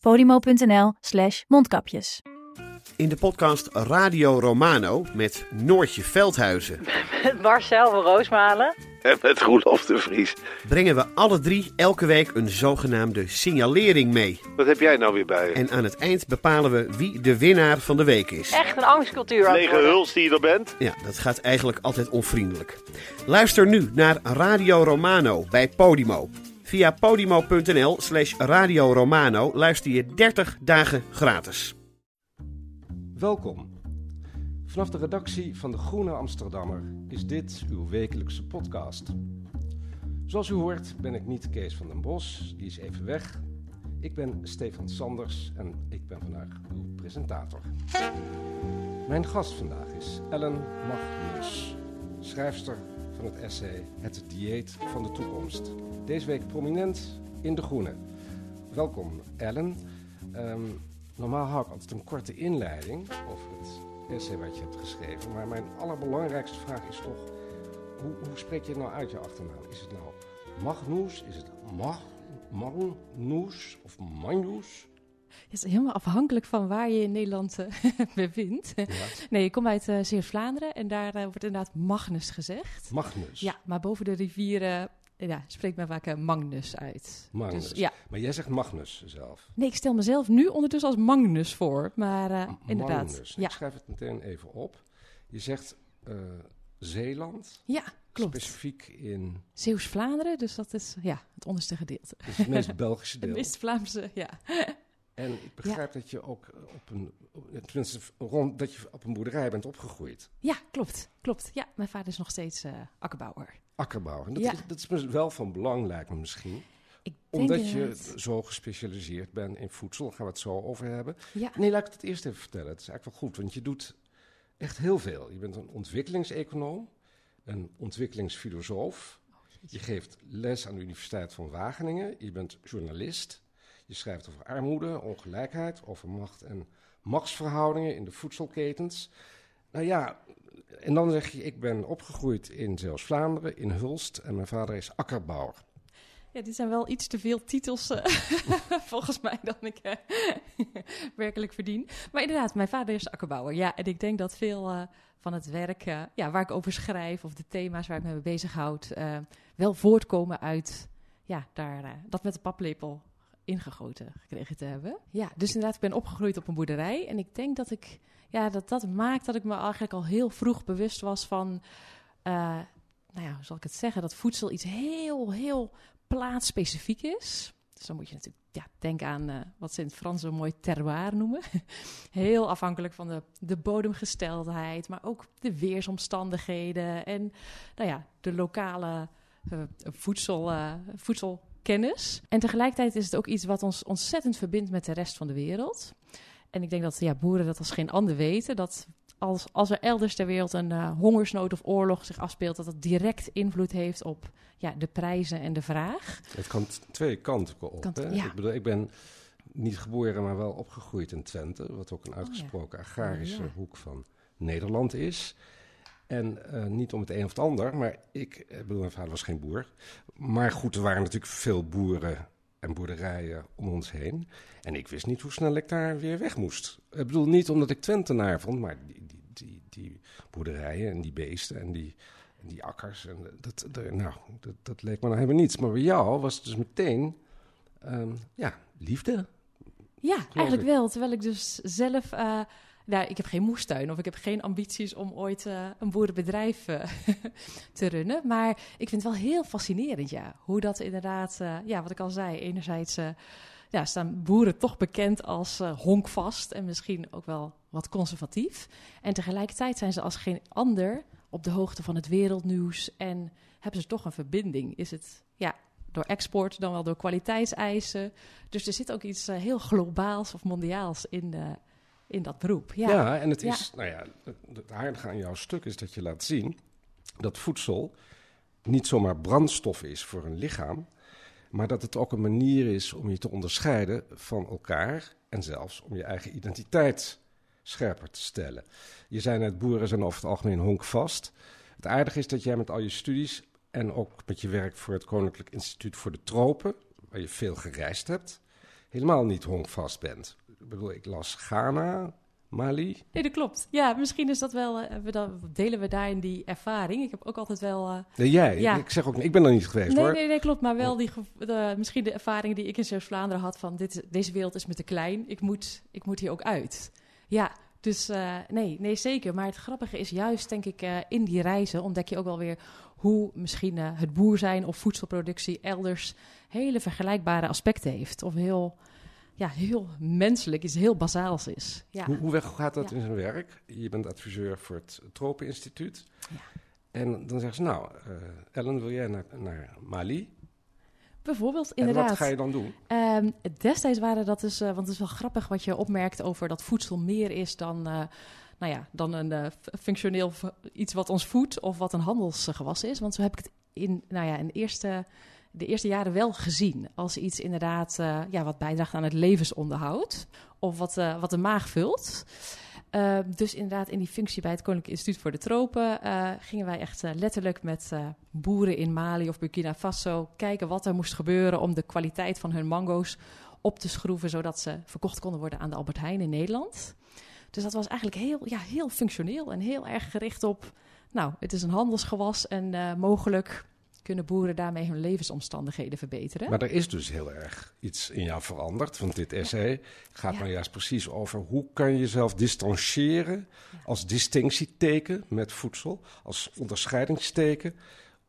Podimo.nl/mondkapjes. In de podcast Radio Romano met Noortje Veldhuizen. Met Marcel van Roosmalen. En met Roelof de Vries. Brengen we alle drie elke week een zogenaamde signalering mee. Wat heb jij nou weer bij je? En aan het eind bepalen we wie de winnaar van de week is. Echt een angstcultuur. Lege Hulst die je er bent. Ja, dat gaat eigenlijk altijd onvriendelijk. Luister nu naar Radio Romano bij Podimo. Via podimo.nl/Radio Romano luister je 30 dagen gratis. Welkom. Vanaf de redactie van De Groene Amsterdammer is dit uw wekelijkse podcast. Zoals u hoort ben ik niet Kees van den Bos, die is even weg. Ik ben Stephan Sanders en ik ben vandaag uw presentator. Mijn gast vandaag is Ellen Mangnus, schrijfster van het essay Het Dieet van de Toekomst. Deze week prominent in De Groene. Welkom Ellen. Normaal hou ik altijd een korte inleiding over het essay wat je hebt geschreven. Maar mijn allerbelangrijkste vraag is toch, hoe spreek je het nou uit, je achternaam? Is het nou Mangnus? Is het Mangnus of Mangnus? Het is helemaal afhankelijk van waar je in Nederland bevindt. Ja. Nee, ik kom uit Zeeuws-Vlaanderen en daar wordt inderdaad Mangnus gezegd. Mangnus? Ja, maar boven de rivieren... Ja, spreekt mij vaak Mangnus uit. Mangnus. Dus, ja. Maar jij zegt Mangnus zelf. Nee, ik stel mezelf nu ondertussen als Mangnus voor. Maar inderdaad. Mangnus. Ja. Ik schrijf het meteen even op. Je zegt Zeeland. Ja, klopt. Specifiek in... Zeeuws-Vlaanderen, dus dat is ja, het onderste gedeelte. Dus het meest Belgische deel. Het meest Vlaamse, ja. En ik begrijp dat je ook op een boerderij bent opgegroeid. Ja, klopt. Ja, mijn vader is nog steeds akkerbouwer. Akkerbouwer. Dat is wel van belang, lijkt me misschien. Omdat je zo gespecialiseerd bent in voedsel, daar gaan we het zo over hebben. Ja. Nee, laat ik het eerst even vertellen. Het is eigenlijk wel goed, want je doet echt heel veel. Je bent een ontwikkelingseconoom, een ontwikkelingsfilosoof. Je geeft les aan de Universiteit van Wageningen. Je bent journalist. Je schrijft over armoede, ongelijkheid, over macht en machtsverhoudingen in de voedselketens. Nou ja, en dan zeg je, ik ben opgegroeid in Zeeuws-Vlaanderen, in Hulst en mijn vader is akkerbouwer. Ja, dit zijn wel iets te veel titels volgens mij dan ik werkelijk verdien. Maar inderdaad, mijn vader is akkerbouwer. Ja, en ik denk dat veel van het werk waar ik over schrijf of de thema's waar ik me mee bezighoud, wel voortkomen uit dat met de paplepel ingegoten gekregen te hebben. Ja, dus inderdaad, ik ben opgegroeid op een boerderij en ik denk dat ik... Ja, dat maakt dat ik me eigenlijk al heel vroeg bewust was van... hoe zal ik het zeggen? Dat voedsel iets heel, heel plaatsspecifiek is. Dus dan moet je natuurlijk... Ja, denk aan wat ze in het Frans een mooi terroir noemen. Heel afhankelijk van de bodemgesteldheid... maar ook de weersomstandigheden en de lokale voedselkennis. En tegelijkertijd is het ook iets wat ons ontzettend verbindt met de rest van de wereld... En ik denk dat boeren dat als geen ander weten. Dat als er elders ter wereld een hongersnood of oorlog zich afspeelt... dat direct invloed heeft op de prijzen en de vraag. Het kan twee kanten op. Ik bedoel, ik ben niet geboren, maar wel opgegroeid in Twente... wat ook een uitgesproken agrarische hoek van Nederland is. En niet om het een of het ander, maar mijn vader was geen boer. Maar goed, er waren natuurlijk veel boeren... en boerderijen om ons heen. En ik wist niet hoe snel ik daar weer weg moest. Ik bedoel, niet omdat ik Twentenaar vond... maar die boerderijen en die beesten en die akkers... En dat leek me nou helemaal niets. Maar bij jou was het dus meteen liefde. Ja, eigenlijk wel. Terwijl ik dus zelf... ik heb geen moestuin of ik heb geen ambities om ooit een boerenbedrijf te runnen. Maar ik vind het wel heel fascinerend, hoe dat inderdaad, wat ik al zei, enerzijds staan boeren toch bekend als honkvast en misschien ook wel wat conservatief. En tegelijkertijd zijn ze als geen ander op de hoogte van het wereldnieuws en hebben ze toch een verbinding. Is het, door export, dan wel door kwaliteitseisen. Dus er zit ook iets heel globaals of mondiaals in in dat beroep. Ja, ja, en het is, nou ja, het aardige aan jouw stuk is dat je laat zien dat voedsel niet zomaar brandstof is voor een lichaam, maar dat het ook een manier is om je te onderscheiden van elkaar en zelfs om je eigen identiteit scherper te stellen. Je zei net, boeren zijn over het algemeen honkvast. Het aardige is dat jij met al je studies en ook met je werk voor het Koninklijk Instituut voor de Tropen, waar je veel gereisd hebt, helemaal niet honkvast bent. Ik bedoel, ik las Ghana, Mali. Nee, dat klopt. Ja, misschien is dat wel, delen we daarin die ervaring. Ik heb ook altijd wel... Nee, jij? Ja. Ik zeg ook, ik ben er niet geweest, hoor. Nee, klopt. Maar wel misschien de ervaring die ik in Zeeuws-Vlaanderen had van deze wereld is me te klein. Ik moet hier ook uit. Ja, dus nee, zeker. Maar het grappige is juist, denk ik, in die reizen ontdek je ook wel weer hoe misschien het boer zijn of voedselproductie elders hele vergelijkbare aspecten heeft. Of heel menselijk is, heel bazaals is. Ja. Hoe weg gaat dat in zijn werk? Je bent adviseur voor het Tropeninstituut. Ja. En dan zeggen ze, nou, Ellen, wil jij naar Mali? Bijvoorbeeld, inderdaad. En wat ga je dan doen? Destijds waren dat dus, want het is wel grappig wat je opmerkt over dat voedsel meer is dan... dan een functioneel iets wat ons voedt of wat een handelsgewas is. Want zo heb ik het in de eerste jaren wel gezien. Als iets inderdaad wat bijdraagt aan het levensonderhoud of wat de maag vult. Dus inderdaad in die functie bij het Koninklijk Instituut voor de Tropen gingen wij echt letterlijk met boeren in Mali of Burkina Faso kijken wat er moest gebeuren om de kwaliteit van hun mango's op te schroeven, zodat ze verkocht konden worden aan de Albert Heijn in Nederland. Dus dat was eigenlijk heel functioneel en heel erg gericht op... het is een handelsgewas en mogelijk kunnen boeren daarmee hun levensomstandigheden verbeteren. Maar er is dus heel erg iets in jou veranderd. Want dit essay gaat nou juist precies over hoe kan je jezelf distancieren... als distinctieteken met voedsel, als onderscheidingsteken...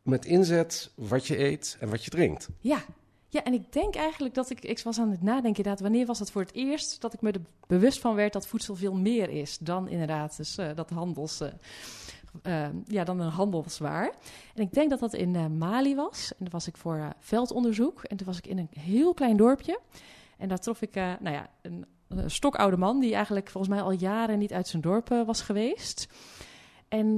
met inzet wat je eet en wat je drinkt. Ja. Ja, en ik denk eigenlijk dat ik was aan het nadenken inderdaad, wanneer was het voor het eerst dat ik me er bewust van werd dat voedsel veel meer is dan inderdaad dus, dan een handelswaar. En ik denk dat dat in Mali was. En daar was ik voor veldonderzoek. En toen was ik in een heel klein dorpje. En daar trof ik een stokoude man die eigenlijk volgens mij al jaren niet uit zijn dorp was geweest. En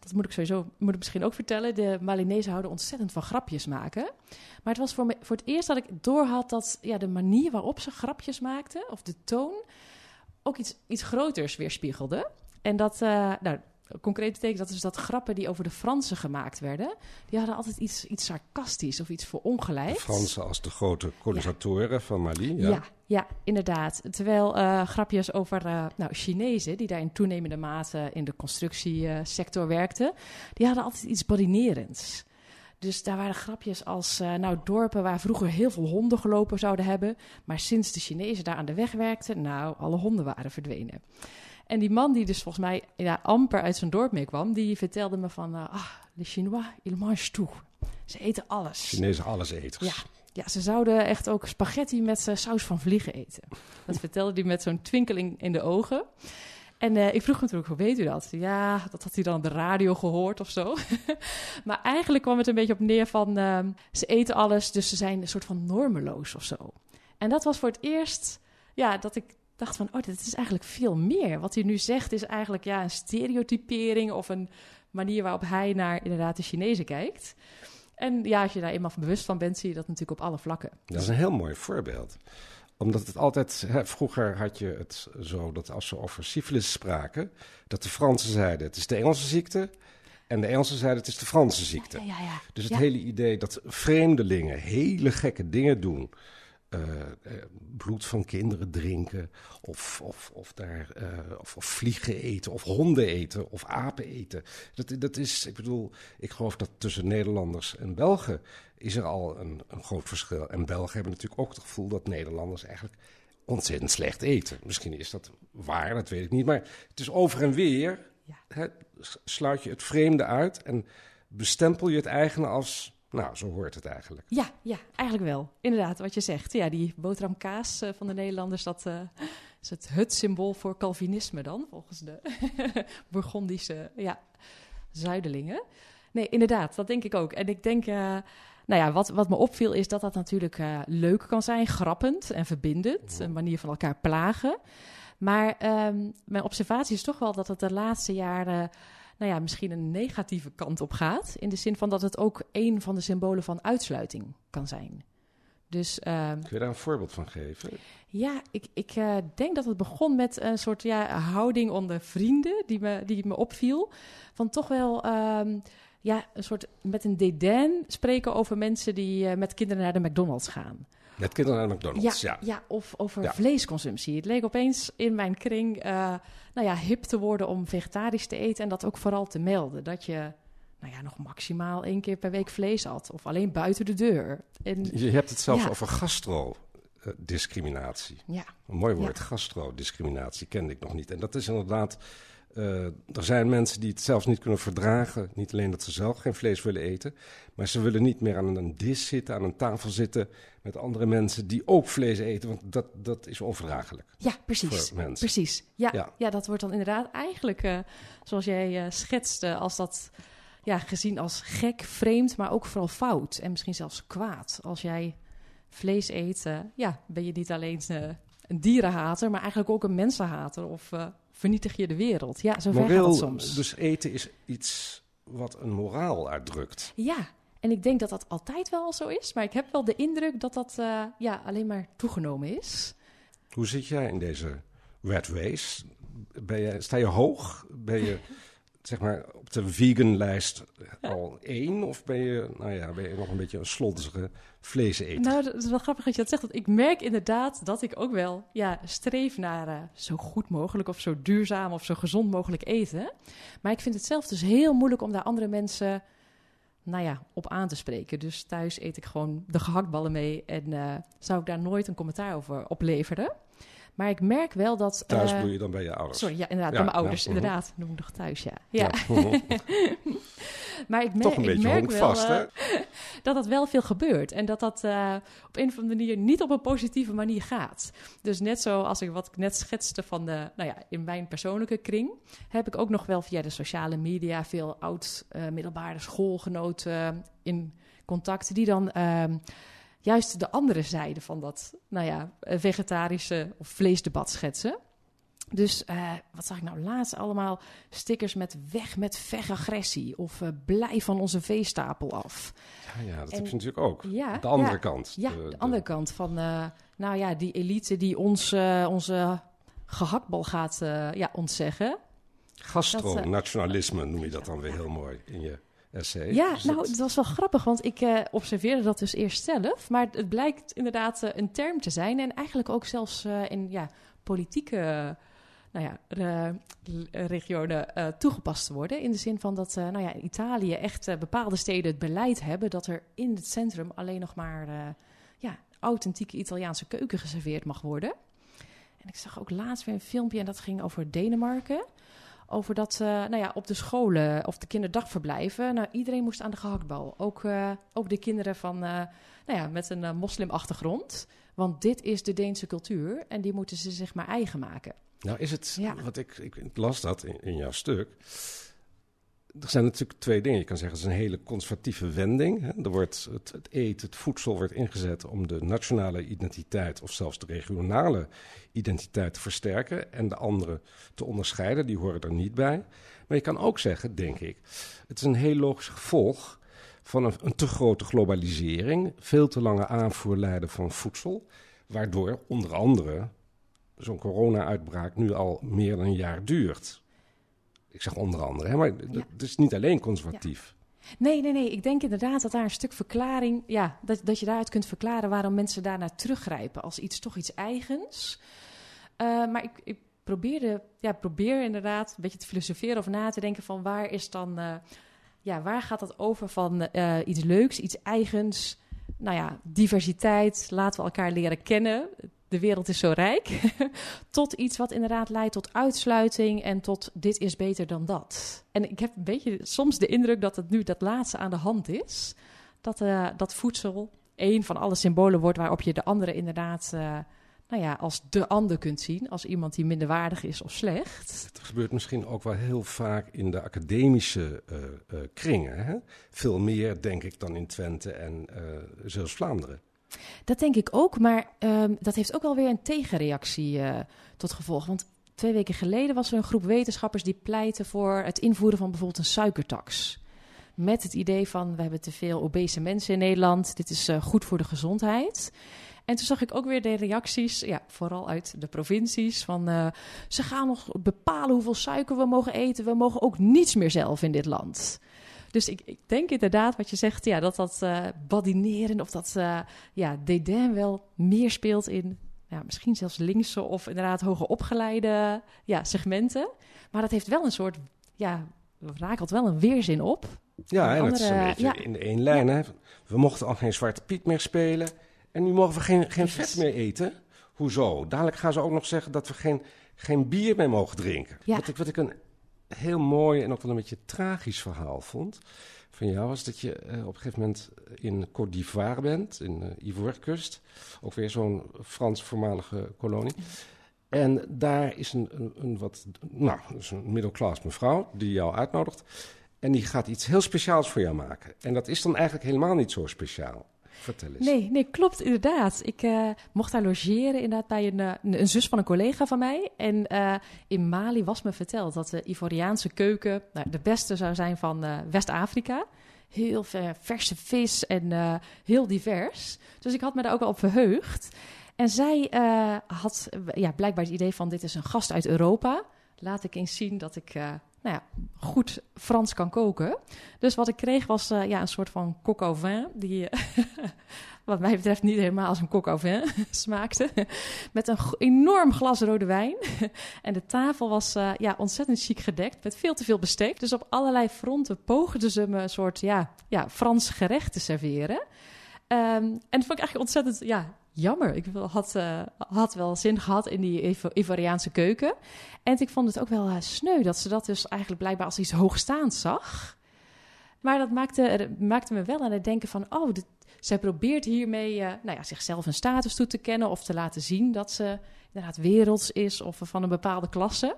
dat moet ik misschien ook vertellen. De Malinezen houden ontzettend van grapjes maken. Maar het was voor het eerst dat ik doorhad dat de manier waarop ze grapjes maakten, of de toon, ook iets groters weerspiegelde. En dat, concreet betekent dat dus dat grappen die over de Fransen gemaakt werden, die hadden altijd iets sarcastisch of iets verongelijkt. De Fransen als de grote kolonisatoren van Mali. Ja. Ja, inderdaad. Terwijl grapjes over Chinezen, die daar in toenemende mate in de constructiesector werkten, die hadden altijd iets badinerends. Dus daar waren grapjes als dorpen waar vroeger heel veel honden gelopen zouden hebben, maar sinds de Chinezen daar aan de weg werkten, alle honden waren verdwenen. En die man die dus volgens mij amper uit zijn dorp mee kwam, die vertelde me van... les Chinois, ils mangent tout. Ze eten alles. Chinezen alleseters. Ja, ze zouden echt ook spaghetti met saus van vliegen eten. Dat vertelde hij met zo'n twinkeling in de ogen. En ik vroeg hem toen ook, hoe weet u dat? Ja, dat had hij dan op de radio gehoord of zo. Maar eigenlijk kwam het een beetje op neer van... ze eten alles, dus ze zijn een soort van normeloos of zo. En dat was voor het eerst dat ik... dacht van, dit is eigenlijk veel meer. Wat hij nu zegt is eigenlijk een stereotypering of een manier waarop hij naar inderdaad de Chinezen kijkt. En als je daar eenmaal bewust van bent, zie je dat natuurlijk op alle vlakken. Dat is een heel mooi voorbeeld. Omdat het altijd, vroeger had je het zo dat als ze over syfilis spraken, dat de Fransen zeiden het is de Engelse ziekte en de Engelsen zeiden het is de Franse ziekte. Ja. Dus het hele idee dat vreemdelingen hele gekke dingen doen... bloed van kinderen drinken of vliegen eten of honden eten of apen eten. Dat is, ik geloof dat tussen Nederlanders en Belgen is er al een groot verschil. En Belgen hebben natuurlijk ook het gevoel dat Nederlanders eigenlijk ontzettend slecht eten. Misschien is dat waar, dat weet ik niet. Maar het is over en weer, sluit je het vreemde uit en bestempel je het eigene als... zo hoort het eigenlijk. Ja, eigenlijk wel. Inderdaad, wat je zegt. Ja, die boterham kaas van de Nederlanders, dat is het symbool voor Calvinisme dan, volgens de Bourgondische zuidelingen. Nee, inderdaad, dat denk ik ook. En ik denk, wat me opviel is dat natuurlijk leuk kan zijn, grappend en verbindend. Een manier van elkaar plagen. Maar mijn observatie is toch wel dat het de laatste jaren misschien een negatieve kant op gaat. In de zin van dat het ook een van de symbolen van uitsluiting kan zijn. Dus, kun je daar een voorbeeld van geven? Ja, ik denk dat het begon met een soort houding onder vrienden die me opviel. Van toch wel een soort met een dédain spreken over mensen die met kinderen naar de McDonald's gaan. Met kinderen naar de McDonald's, ja, of over vleesconsumptie. Het leek opeens in mijn kring hip te worden om vegetarisch te eten en dat ook vooral te melden. Dat je nog maximaal 1 keer per week vlees at. Of alleen buiten de deur. En, je hebt het zelfs over gastrodiscriminatie. Ja. Een mooi woord, gastrodiscriminatie, kende ik nog niet. En dat is inderdaad... er zijn mensen die het zelfs niet kunnen verdragen. Niet alleen dat ze zelf geen vlees willen eten. Maar ze willen niet meer aan een dis zitten, aan een tafel zitten... met andere mensen die ook vlees eten. Want dat is onverdraaglijk. Ja, precies. Precies. Ja, dat wordt dan inderdaad eigenlijk, zoals jij schetste, als dat... Ja, gezien als gek, vreemd, maar ook vooral fout. En misschien zelfs kwaad. Als jij vlees eet, ben je niet alleen een dierenhater... maar eigenlijk ook een mensenhater of vernietig je de wereld. Ja, zo ver gaat het soms. Dus eten is iets wat een moraal uitdrukt. Ja, en ik denk dat dat altijd wel zo is. Maar ik heb wel de indruk dat dat alleen maar toegenomen is. Hoe zit jij in deze red race? Sta je hoog? Ben je... zeg maar op de veganlijst al 1? Of ben je nog een beetje een slondige vleeseter? Nou, dat is wel grappig dat je dat zegt. Want ik merk inderdaad dat ik ook wel streef naar zo goed mogelijk... of zo duurzaam of zo gezond mogelijk eten. Maar ik vind het zelf dus heel moeilijk om daar andere mensen op aan te spreken. Dus thuis eet ik gewoon de gehaktballen mee... en zou ik daar nooit een commentaar over opleveren. Maar ik merk wel dat... Thuis doe je dan bij je ouders. Sorry, inderdaad, bij mijn ouders. Nou, inderdaad, noem ik nog thuis, Maar ik merk, toch een beetje honkvast, hè? Dat dat wel veel gebeurt. En dat dat op een of andere manier niet op een positieve manier gaat. Dus net zo als wat ik net schetste van de... in mijn persoonlijke kring... heb ik ook nog wel via de sociale media... veel oud-middelbare schoolgenoten in contact... die dan... juist de andere zijde van dat vegetarische of vleesdebat schetsen. Dus wat zag ik nou laatst allemaal? Stickers met weg met vegagressie of blijf van onze veestapel af. Ja, dat heb je natuurlijk ook. Ja, de andere kant. Ja, de andere kant van die elite die ons onze gehaktbal gaat ontzeggen. Gastronationalisme noem je dat dan weer heel mooi in je... essay. Ja, dus dat was wel grappig, want ik observeerde dat dus eerst zelf. Maar het blijkt inderdaad een term te zijn. En eigenlijk ook zelfs in politieke regionen toegepast te worden. In de zin van dat in Italië echt bepaalde steden het beleid hebben... dat er in het centrum alleen nog maar authentieke Italiaanse keuken geserveerd mag worden. En ik zag ook laatst weer een filmpje en dat ging over Denemarken... over dat op de scholen of de kinderdagverblijven... iedereen moest aan de gehaktbal. Ook de kinderen van, met een moslimachtergrond. Want dit is de Deense cultuur en die moeten ze zich maar eigen maken. Nou is het, wat ik las dat in jouw stuk... Er zijn natuurlijk twee dingen. Je kan zeggen, het is een hele conservatieve wending. Hè? Er wordt het voedsel wordt ingezet om de nationale identiteit... of zelfs de regionale identiteit te versterken... en de andere te onderscheiden, die horen er niet bij. Maar je kan ook zeggen, denk ik... het is een heel logisch gevolg van een te grote globalisering... veel te lange aanvoerlijden van voedsel... waardoor onder andere zo'n corona-uitbraak nu al meer dan een jaar duurt... Ik zeg onder andere, hè? Maar het is niet alleen conservatief. Ja. Nee. Ik denk inderdaad dat daar een stuk verklaring... dat je daaruit kunt verklaren waarom mensen daarnaar teruggrijpen... als toch iets eigens. Maar ik probeer inderdaad een beetje te filosoferen of na te denken... van waar is dan... waar gaat dat over van iets leuks, iets eigens... diversiteit, laten we elkaar leren kennen... De wereld is zo rijk, tot iets wat inderdaad leidt tot uitsluiting en tot dit is beter dan dat. En ik heb een beetje soms de indruk dat het nu dat laatste aan de hand is. Dat voedsel één van alle symbolen wordt waarop je de andere inderdaad als de ander kunt zien. Als iemand die minderwaardig is of slecht. Het gebeurt misschien ook wel heel vaak in de academische kringen. Hè? Veel meer denk ik dan in Twente en Zeeuws-Vlaanderen. Dat denk ik ook, maar dat heeft ook wel weer een tegenreactie tot gevolg. Want 2 weken geleden was er een groep wetenschappers die pleiten voor het invoeren van bijvoorbeeld een suikertax. Met het idee van, we hebben te veel obese mensen in Nederland, dit is goed voor de gezondheid. En toen zag ik ook weer de reacties, ja, vooral uit de provincies, van ze gaan nog bepalen hoeveel suiker we mogen eten. We mogen ook niets meer zelf in dit land. Dus ik denk inderdaad wat je zegt, ja, dat badineren of dat dédain wel meer speelt in misschien zelfs linkse of inderdaad hoger opgeleide segmenten. Maar dat heeft wel een soort, rakelt wel een weerzin op. Ja, en dat is een beetje in één lijn. Ja. Hè? We mochten al geen Zwarte Piet meer spelen en nu mogen we geen vet meer eten. Hoezo? Dadelijk gaan ze ook nog zeggen dat we geen bier meer mogen drinken. Ja. Wat ik een heel mooi en ook wel een beetje tragisch verhaal vond van jou, was dat je op een gegeven moment in Côte d'Ivoire bent, in de Ivoorkust, ook weer zo'n Frans voormalige kolonie. En daar is een middelklas mevrouw die jou uitnodigt en die gaat iets heel speciaals voor jou maken. En dat is dan eigenlijk helemaal niet zo speciaal. Vertel eens. Nee, klopt inderdaad. Ik mocht daar logeren inderdaad bij een zus van een collega van mij. En in Mali was me verteld dat de Ivoriaanse keuken de beste zou zijn van West-Afrika. Heel verse vis en heel divers. Dus ik had me daar ook wel op verheugd. En zij had blijkbaar het idee van, dit is een gast uit Europa. Laat ik eens zien dat ik goed Frans kan koken. Dus wat ik kreeg was een soort van coq au vin. Die wat mij betreft niet helemaal als een coq au vin smaakte. Met een enorm glas rode wijn. En de tafel was ontzettend chic gedekt. Met veel te veel bestek. Dus op allerlei fronten poogden ze me een soort Frans gerecht te serveren. En dat vond ik eigenlijk ontzettend... jammer. Ik had wel zin gehad in die Ivoriaanse keuken. En ik vond het ook wel sneu dat ze dat dus eigenlijk blijkbaar als iets hoogstaands zag. Maar dat maakte me wel aan het denken van, zij probeert hiermee zichzelf een status toe te kennen of te laten zien dat ze inderdaad werelds is of van een bepaalde klasse.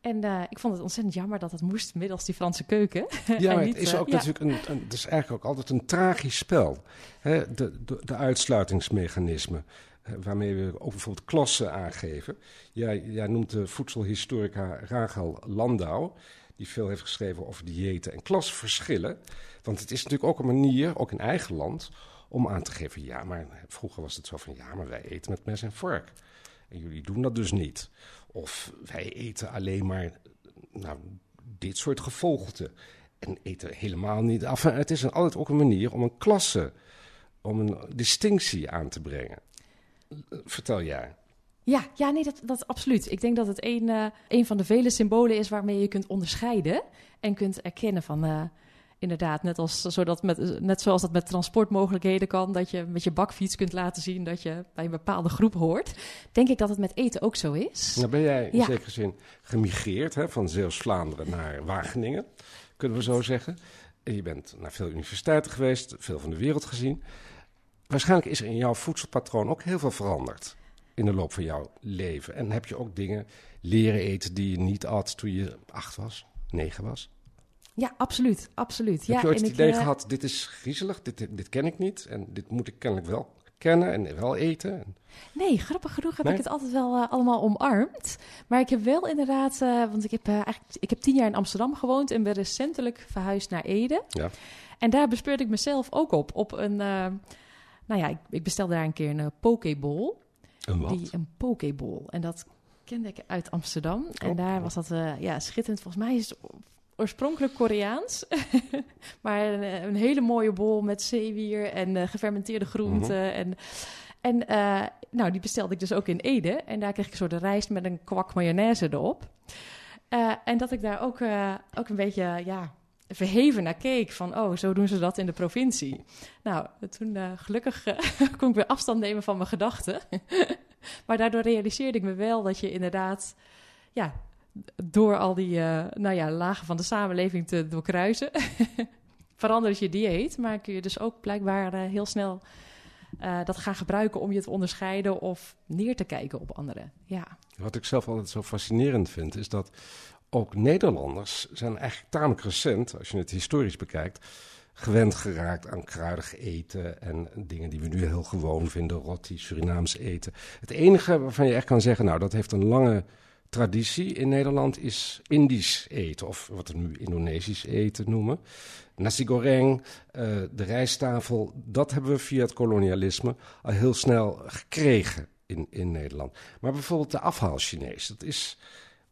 En ik vond het ontzettend jammer dat het moest middels die Franse keuken. Ja, maar het is ook natuurlijk het is eigenlijk ook altijd een tragisch spel. Hè? De uitsluitingsmechanismen waarmee we ook bijvoorbeeld klassen aangeven. Jij noemt de voedselhistorica Rachel Landau, die veel heeft geschreven over diëten en klasverschillen. Want het is natuurlijk ook een manier, ook in eigen land, om aan te geven... ja, maar vroeger was het zo van, ja, maar wij eten met mes en vork. En jullie doen dat dus niet. Of wij eten alleen maar dit soort gevogelte. En eten helemaal niet af. Het is altijd ook een manier om een klasse, om een distinctie aan te brengen. Vertel jij. Ja, nee, dat absoluut. Ik denk dat het een van de vele symbolen is waarmee je kunt onderscheiden. En kunt erkennen van... Inderdaad, net zoals dat met transportmogelijkheden kan... dat je met je bakfiets kunt laten zien dat je bij een bepaalde groep hoort. Denk ik dat het met eten ook zo is. Nou ben jij in zekere zin gemigreerd, hè, van Zeeuws-Vlaanderen naar Wageningen. Kunnen we zo zeggen. En je bent naar veel universiteiten geweest, veel van de wereld gezien. Waarschijnlijk is er in jouw voedselpatroon ook heel veel veranderd... in de loop van jouw leven. En heb je ook dingen leren eten die je niet at toen je 8 was, 9 was... Ja, absoluut, absoluut. Heb je ooit het idee gehad, dit is griezelig, dit ken ik niet... en dit moet ik kennelijk wel kennen en wel eten? Nee, grappig genoeg heb ik het altijd wel allemaal omarmd. Maar ik heb wel inderdaad... want ik heb eigenlijk 10 jaar in Amsterdam gewoond... en ben recentelijk verhuisd naar Ede. Ja. En daar bespeurde ik mezelf ook op een... ik bestelde daar een keer een pokeball. Een wat? Een pokeball. En dat kende ik uit Amsterdam. Oh. En daar was dat schitterend. Volgens mij is... oorspronkelijk Koreaans, maar een hele mooie bol met zeewier en gefermenteerde groenten. Mm-hmm. En die bestelde ik dus ook in Ede. En daar kreeg ik een soort rijst met een kwak mayonaise erop. En dat ik daar ook een beetje verheven naar keek van, zo doen ze dat in de provincie. Nou, toen gelukkig kon ik weer afstand nemen van mijn gedachten. Maar daardoor realiseerde ik me wel dat je inderdaad... door al die lagen van de samenleving te doorkruisen, verandert je dieet. Maar kun je dus ook blijkbaar heel snel dat gaan gebruiken om je te onderscheiden of neer te kijken op anderen. Ja. Wat ik zelf altijd zo fascinerend vind, is dat ook Nederlanders zijn eigenlijk tamelijk recent, als je het historisch bekijkt, gewend geraakt aan kruidig eten en dingen die we nu heel gewoon vinden, roti, Surinaams eten. Het enige waarvan je echt kan zeggen, nou, dat heeft een lange traditie in Nederland, is Indisch eten, of wat we nu Indonesisch eten noemen. Nasi goreng, de rijsttafel, dat hebben we via het kolonialisme al heel snel gekregen in Nederland. Maar bijvoorbeeld de afhaal-Chinees, dat is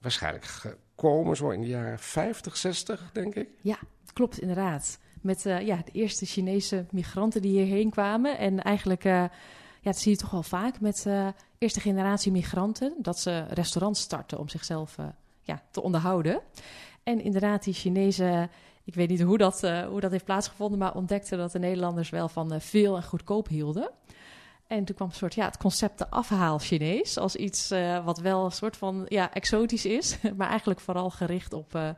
waarschijnlijk gekomen zo in de jaren 50, 60, denk ik. Ja, klopt inderdaad. Met de eerste Chinese migranten die hierheen kwamen. En eigenlijk, dat zie je toch wel vaak met eerste generatie migranten, dat ze restaurants starten om zichzelf te onderhouden. En inderdaad, die Chinezen, ik weet niet hoe dat heeft plaatsgevonden, maar ontdekten dat de Nederlanders wel van veel en goedkoop hielden. En toen kwam een soort, het concept de afhaal-Chinees als iets wat wel een soort van exotisch is, maar eigenlijk vooral gericht op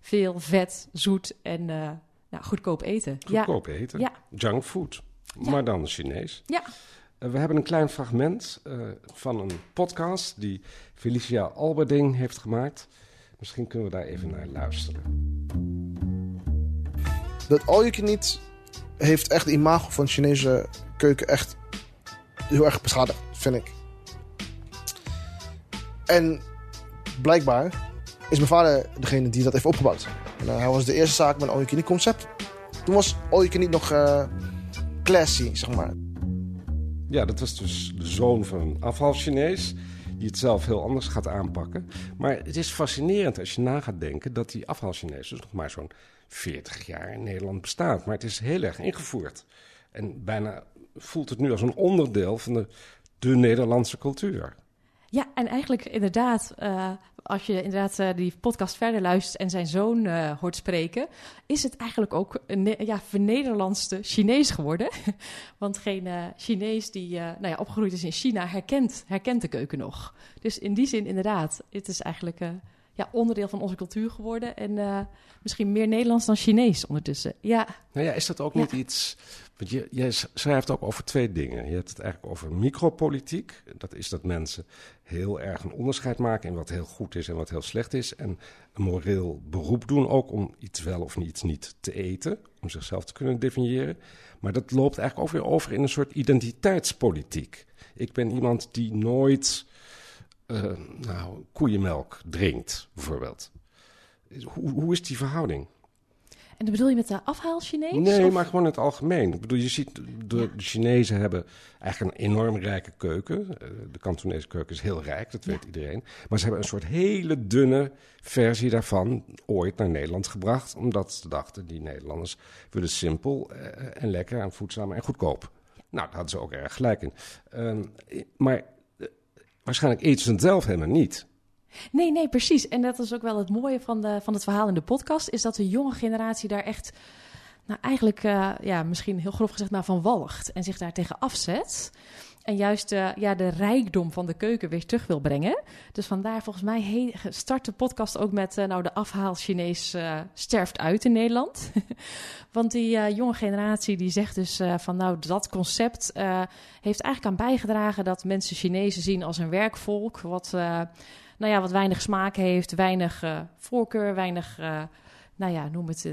veel vet, zoet en goedkoop eten. Goedkoop eten, junk food, maar dan Chinees. Ja. We hebben een klein fragment van een podcast die Felicia Alberding heeft gemaakt. Misschien kunnen we daar even naar luisteren. Dat all you can eat heeft echt de imago van de Chinese keuken echt heel erg beschadigd, vind ik. En blijkbaar is mijn vader degene die dat heeft opgebouwd. En, hij was de eerste zaak met een all you can eat concept. Toen was all you can eat nog classy, zeg maar. Ja, dat was dus de zoon van een afhaal-Chinees die het zelf heel anders gaat aanpakken. Maar het is fascinerend als je na gaat denken dat die afhaal-Chinees dus nog maar zo'n 40 jaar in Nederland bestaat. Maar het is heel erg ingevoerd. En bijna voelt het nu als een onderdeel van de Nederlandse cultuur. Ja, en eigenlijk inderdaad, als je inderdaad die podcast verder luistert en zijn zoon hoort spreken, is het eigenlijk ook een vernederlandste Chinees geworden. Want geen Chinees die opgegroeid is in China herkent de keuken nog. Dus in die zin inderdaad, het is eigenlijk onderdeel van onze cultuur geworden. En misschien meer Nederlands dan Chinees ondertussen. Ja. Nou ja, is dat ook niet iets? Want jij schrijft ook over twee dingen. Je hebt het eigenlijk over micropolitiek. Dat is dat mensen heel erg een onderscheid maken in wat heel goed is en wat heel slecht is. En een moreel beroep doen ook om iets wel of iets niet te eten. Om zichzelf te kunnen definiëren. Maar dat loopt eigenlijk ook weer over in een soort identiteitspolitiek. Ik ben iemand die nooit koeienmelk drinkt, bijvoorbeeld. Hoe is die verhouding? En dat bedoel je met de afhaal-Chinees? Nee, maar gewoon in het algemeen. Ik bedoel, je ziet, de Chinezen hebben eigenlijk een enorm rijke keuken. De Kantonese keuken is heel rijk, dat weet iedereen. Maar ze hebben een soort hele dunne versie daarvan ooit naar Nederland gebracht. Omdat ze dachten, die Nederlanders willen simpel en lekker en voedzaam en goedkoop. Ja. Nou, daar hadden ze ook erg gelijk in. Maar waarschijnlijk eten ze het zelf helemaal niet. Nee, precies. En dat is ook wel het mooie van het verhaal in de podcast, is dat de jonge generatie daar echt, misschien heel grof gezegd, van walgt en zich daar tegen afzet. En juist de rijkdom van de keuken weer terug wil brengen. Dus vandaar volgens mij start de podcast ook met de afhaal-Chinees sterft uit in Nederland. Want die jonge generatie die zegt dus dat concept heeft eigenlijk aan bijgedragen dat mensen Chinezen zien als een werkvolk wat wat weinig smaak heeft, weinig voorkeur, weinig, noem het,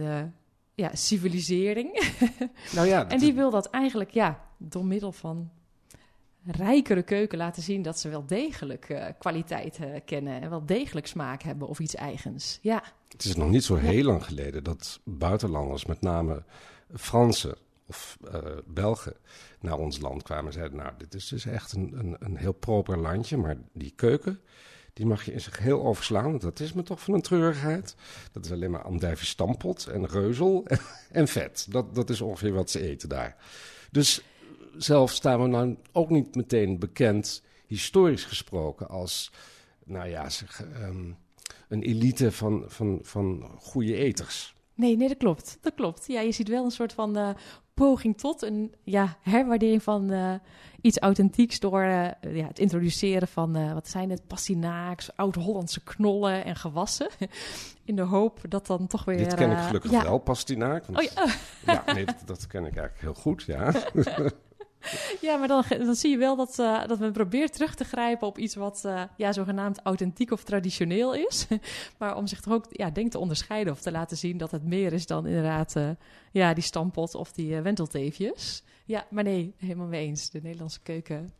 civilisering. En die wil dat eigenlijk, door middel van rijkere keuken laten zien dat ze wel degelijk kwaliteit kennen en wel degelijk smaak hebben of iets eigens. Ja. Het is nog niet zo heel lang geleden dat buitenlanders, met name Fransen of Belgen, naar ons land kwamen en zeiden, nou, dit is dus echt een heel proper landje, maar die keuken, die mag je in zich heel overslaan, want dat is me toch van een treurigheid. Dat is alleen maar andijvie stampot en reuzel en vet. Dat is ongeveer wat ze eten daar. Dus zelf staan we nou ook niet meteen bekend, historisch gesproken, als een elite van goede eters. Nee, dat klopt. Dat klopt. Ja, je ziet wel een soort van poging tot een herwaardering van iets authentieks door het introduceren van, pastinaaks, oud-Hollandse knollen en gewassen. In de hoop dat dan toch weer... Dit ken ik gelukkig wel, pastinaak. Want, dat ken ik eigenlijk heel goed, ja. Ja, maar dan zie je wel dat men probeert terug te grijpen op iets wat zogenaamd authentiek of traditioneel is. Maar om zich toch ook te onderscheiden of te laten zien dat het meer is dan inderdaad die stampot of die wentelteefjes. Ja, maar nee, helemaal mee eens. De Nederlandse keuken...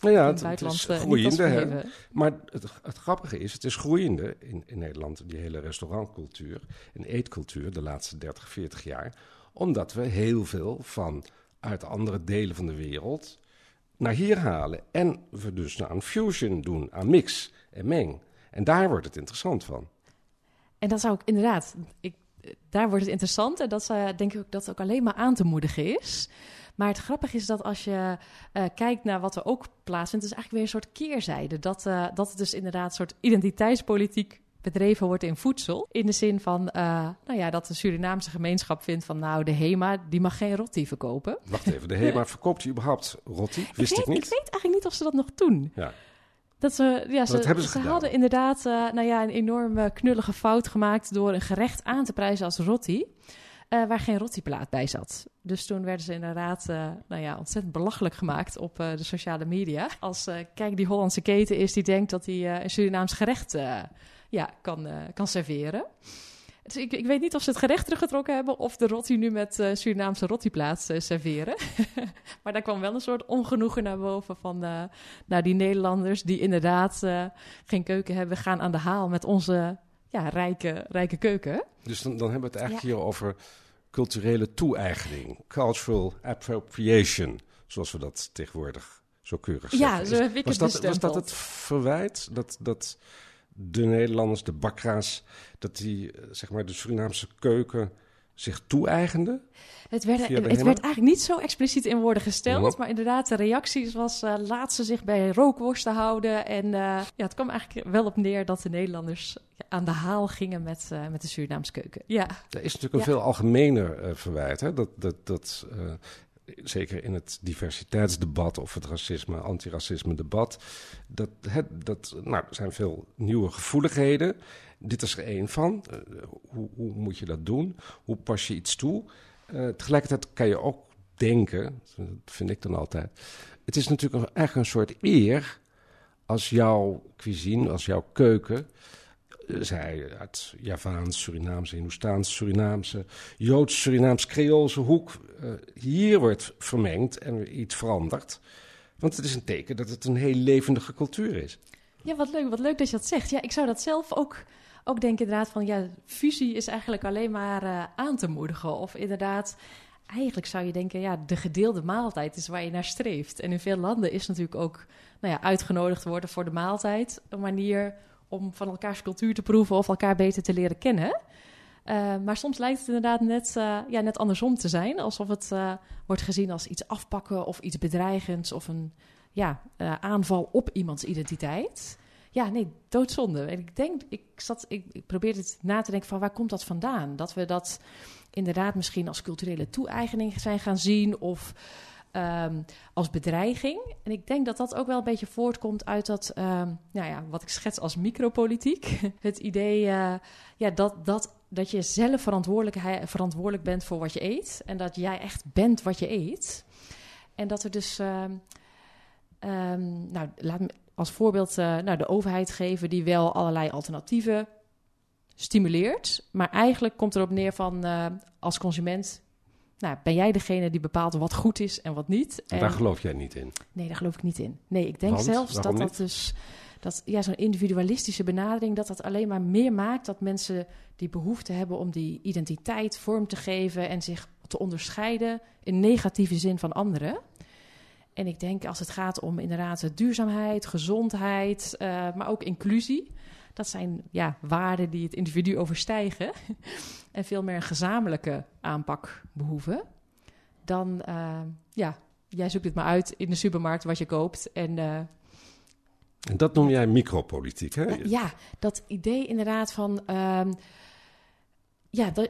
Nou ja, het is groeiende. Maar het grappige is, het is groeiende in Nederland, die hele restaurantcultuur en eetcultuur de laatste 30, 40 jaar. Omdat we heel veel uit andere delen van de wereld naar hier halen. En we dus aan fusion doen, aan mix en meng. En daar wordt het interessant van. En dat zou ik inderdaad... Daar wordt het interessant en dat denk ik dat ook alleen maar aan te moedigen is. Maar het grappige is dat als je kijkt naar wat er ook plaatsvindt, is eigenlijk weer een soort keerzijde. Dat het dus inderdaad een soort identiteitspolitiek bedreven wordt in voedsel. In de zin van, dat de Surinaamse gemeenschap vindt van, de HEMA, die mag geen rotti verkopen. Wacht even, de HEMA verkoopt überhaupt rotti? Wist ik niet. Ik weet eigenlijk niet of ze dat nog doen. Ja. Ze hadden inderdaad een enorme knullige fout gemaakt door een gerecht aan te prijzen als rotti, waar geen rottiplaat bij zat. Dus toen werden ze inderdaad ontzettend belachelijk gemaakt op de sociale media. Als kijk, die Hollandse keten is die denkt dat hij een Surinaams gerecht kan serveren. Dus ik weet niet of ze het gerecht teruggetrokken hebben of de rotti nu met Surinaamse rottiplaats serveren. Maar daar kwam wel een soort ongenoegen naar boven van die Nederlanders die inderdaad geen keuken hebben, gaan aan de haal met onze rijke keuken. Dus dan hebben we het eigenlijk hier over culturele toe-eigening, cultural appropriation, zoals we dat tegenwoordig zo keurig zeggen. Ja, zo heb ik was dat het verwijt dat de Nederlanders, de bakra's, dat die de Surinaamse keuken zich toe-eigenden? Het werd eigenlijk niet zo expliciet in woorden gesteld, maar inderdaad de reacties was laat ze zich bij rookworsten houden. En het kwam eigenlijk wel op neer dat de Nederlanders aan de haal gingen met de Surinaamse keuken. Ja. Er is natuurlijk een veel algemener verwijt, hè? Dat zeker in het diversiteitsdebat of het antiracisme-debat. Er zijn veel nieuwe gevoeligheden. Dit is er één van. Hoe moet je dat doen? Hoe pas je iets toe? Tegelijkertijd kan je ook denken, dat vind ik dan altijd, het is natuurlijk echt een soort eer als jouw cuisine, als jouw keuken, zij uit Javaans, Surinaamse, Hindoestaans, Surinaamse, Joods, Surinaams, Creoolse hoek, hier wordt vermengd en iets veranderd. Want het is een teken dat het een heel levendige cultuur is. Ja, wat leuk dat je dat zegt. Ja, ik zou dat zelf ook denken inderdaad van, fusie is eigenlijk alleen maar aan te moedigen. Of inderdaad, eigenlijk zou je denken, de gedeelde maaltijd is waar je naar streeft. En in veel landen is natuurlijk ook uitgenodigd worden voor de maaltijd een manier om van elkaars cultuur te proeven of elkaar beter te leren kennen. Maar soms lijkt het inderdaad net andersom te zijn. Alsof het wordt gezien als iets afpakken of iets bedreigends of een aanval op iemands identiteit. Ja, nee, doodzonde. En ik probeer dit na te denken van waar komt dat vandaan? Dat we dat inderdaad misschien als culturele toe-eigening zijn gaan zien of als bedreiging. En ik denk dat dat ook wel een beetje voortkomt uit dat, wat ik schets als micropolitiek. Het idee dat je zelf verantwoordelijk bent voor wat je eet en dat jij echt bent wat je eet. En dat er dus, laat me als voorbeeld de overheid geven die wel allerlei alternatieven stimuleert. Maar eigenlijk komt erop neer van als consument... ben jij degene die bepaalt wat goed is en wat niet? En daar geloof jij niet in? Nee, daar geloof ik niet in. Nee, ik denk zelfs dat dat dus... zo'n individualistische benadering, dat alleen maar meer maakt dat mensen die behoefte hebben om die identiteit vorm te geven en zich te onderscheiden in negatieve zin van anderen. En ik denk als het gaat om inderdaad duurzaamheid, gezondheid, maar ook inclusie, dat zijn waarden die het individu overstijgen en veel meer een gezamenlijke aanpak behoeven. Dan, jij zoekt het maar uit in de supermarkt wat je koopt. En dat noem jij micropolitiek, hè? Ja, dat idee inderdaad van...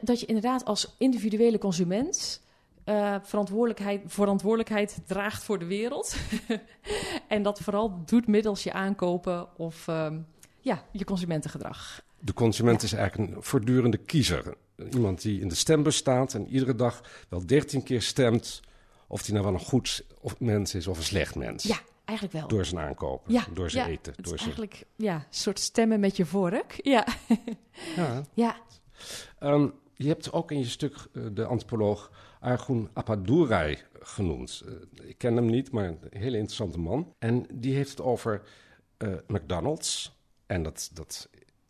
dat je inderdaad als individuele consument verantwoordelijkheid draagt voor de wereld. En dat vooral doet middels je aankopen of... je consumentengedrag. De consument is eigenlijk een voortdurende kiezer. Iemand die in de stembus staat en iedere dag wel 13 keer stemt of die nou wel een goed mens is of een slecht mens. Ja, eigenlijk wel. Door zijn aankopen, ja, door zijn eten. Het door is zijn... eigenlijk een soort stemmen met je vork. Ja. Ja. Je hebt ook in je stuk de antropoloog Arjun Appadurai genoemd. Ik ken hem niet, maar een hele interessante man. En die heeft het over McDonald's. En dat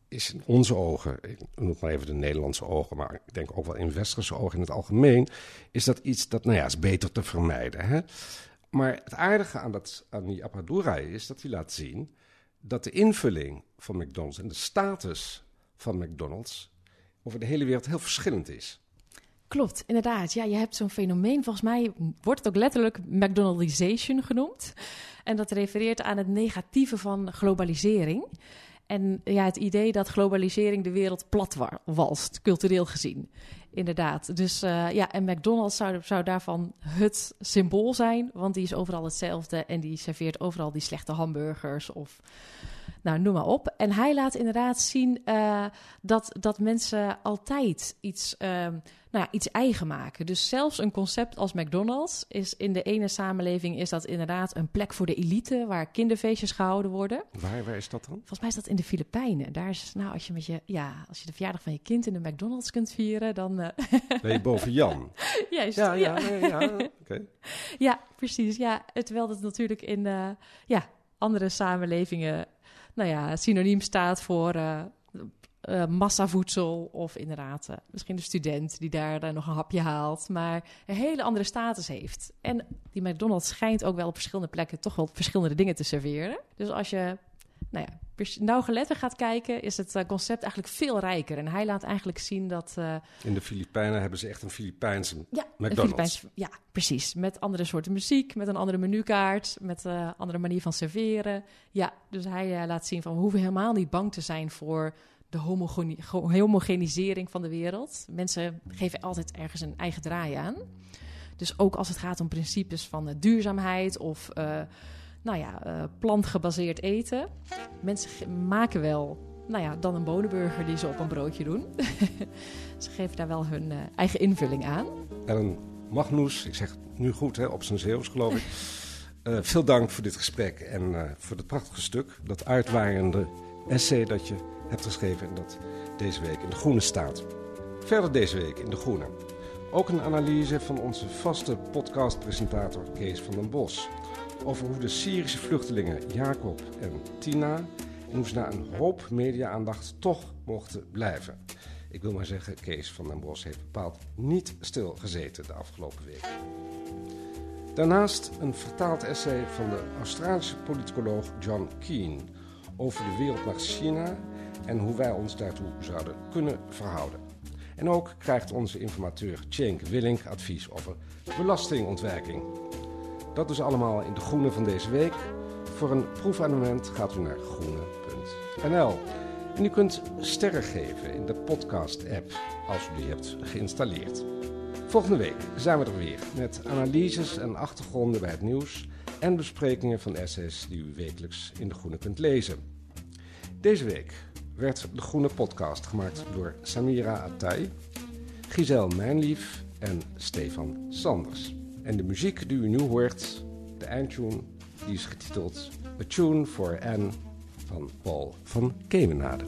is in onze ogen, ik noem maar even de Nederlandse ogen, maar ik denk ook wel in westerse ogen in het algemeen, is dat iets dat, is beter te vermijden. Hè? Maar het aardige aan die Appadurai is dat hij laat zien dat de invulling van McDonald's en de status van McDonald's over de hele wereld heel verschillend is. Klopt, inderdaad. Ja, je hebt zo'n fenomeen. Volgens mij wordt het ook letterlijk McDonaldization genoemd. En dat refereert aan het negatieve van globalisering. En ja, het idee dat globalisering de wereld platwalst, cultureel gezien. Inderdaad. Dus en McDonald's zou daarvan het symbool zijn, want die is overal hetzelfde en die serveert overal die slechte hamburgers of... Nou, noem maar op. En hij laat inderdaad zien dat mensen altijd iets eigen maken. Dus zelfs een concept als McDonald's is in de ene samenleving is dat inderdaad een plek voor de elite waar kinderfeestjes gehouden worden. Waar is dat dan? Volgens mij is dat in de Filipijnen. Daar is als je de verjaardag van je kind in de McDonald's kunt vieren, dan ben je boven Jan. Juist. Okay. Ja, precies. Ja, terwijl dat natuurlijk in andere samenlevingen synoniem staat voor massavoedsel of inderdaad misschien de student die daar nog een hapje haalt, maar een hele andere status heeft. En die McDonald's schijnt ook wel op verschillende plekken toch wel verschillende dingen te serveren. Dus als je nauwgeletter gaat kijken, is het concept eigenlijk veel rijker. En hij laat eigenlijk zien dat... in de Filipijnen hebben ze echt een Filipijnse McDonald's. Precies. Met andere soorten muziek, met een andere menukaart, met een andere manier van serveren. Ja, dus hij laat zien van we hoeven helemaal niet bang te zijn voor de homogenisering van de wereld. Mensen geven altijd ergens een eigen draai aan. Dus ook als het gaat om principes van duurzaamheid of... plantgebaseerd eten. Mensen maken wel, dan een bonenburger die ze op een broodje doen. Ze geven daar wel hun eigen invulling aan. Ellen Mangnus, ik zeg het nu goed, hè, op zijn Zeeuws geloof ik. Veel dank voor dit gesprek en voor het prachtige stuk. Dat uitwaaiende essay dat je hebt geschreven en dat deze week in De Groene staat. Verder deze week in De Groene. Ook een analyse van onze vaste podcastpresentator Kees van den Bos. Over hoe de Syrische vluchtelingen Jacob en Tina... en hoe ze na een hoop media-aandacht toch mochten blijven. Ik wil maar zeggen, Kees van den Bos heeft bepaald niet stilgezeten de afgelopen week. Daarnaast een vertaald essay van de Australische politicoloog John Keane... over de wereldmacht China en hoe wij ons daartoe zouden kunnen verhouden. En ook krijgt onze informateur Tjeenk Willink advies over belastingontwijking... Dat dus allemaal in De Groene van deze week. Voor een proefabonnement gaat u naar groene.nl. En u kunt sterren geven in de podcast-app als u die hebt geïnstalleerd. Volgende week zijn we er weer met analyses en achtergronden bij het nieuws... en besprekingen van essays die u wekelijks in De Groene kunt lezen. Deze week werd De Groene podcast gemaakt door Samira Ataei, Gizelle Mijnlieff en Stephan Sanders. En de muziek die u nu hoort, de eindtune, die is getiteld A Tune for Anne van Paul van Kemenade.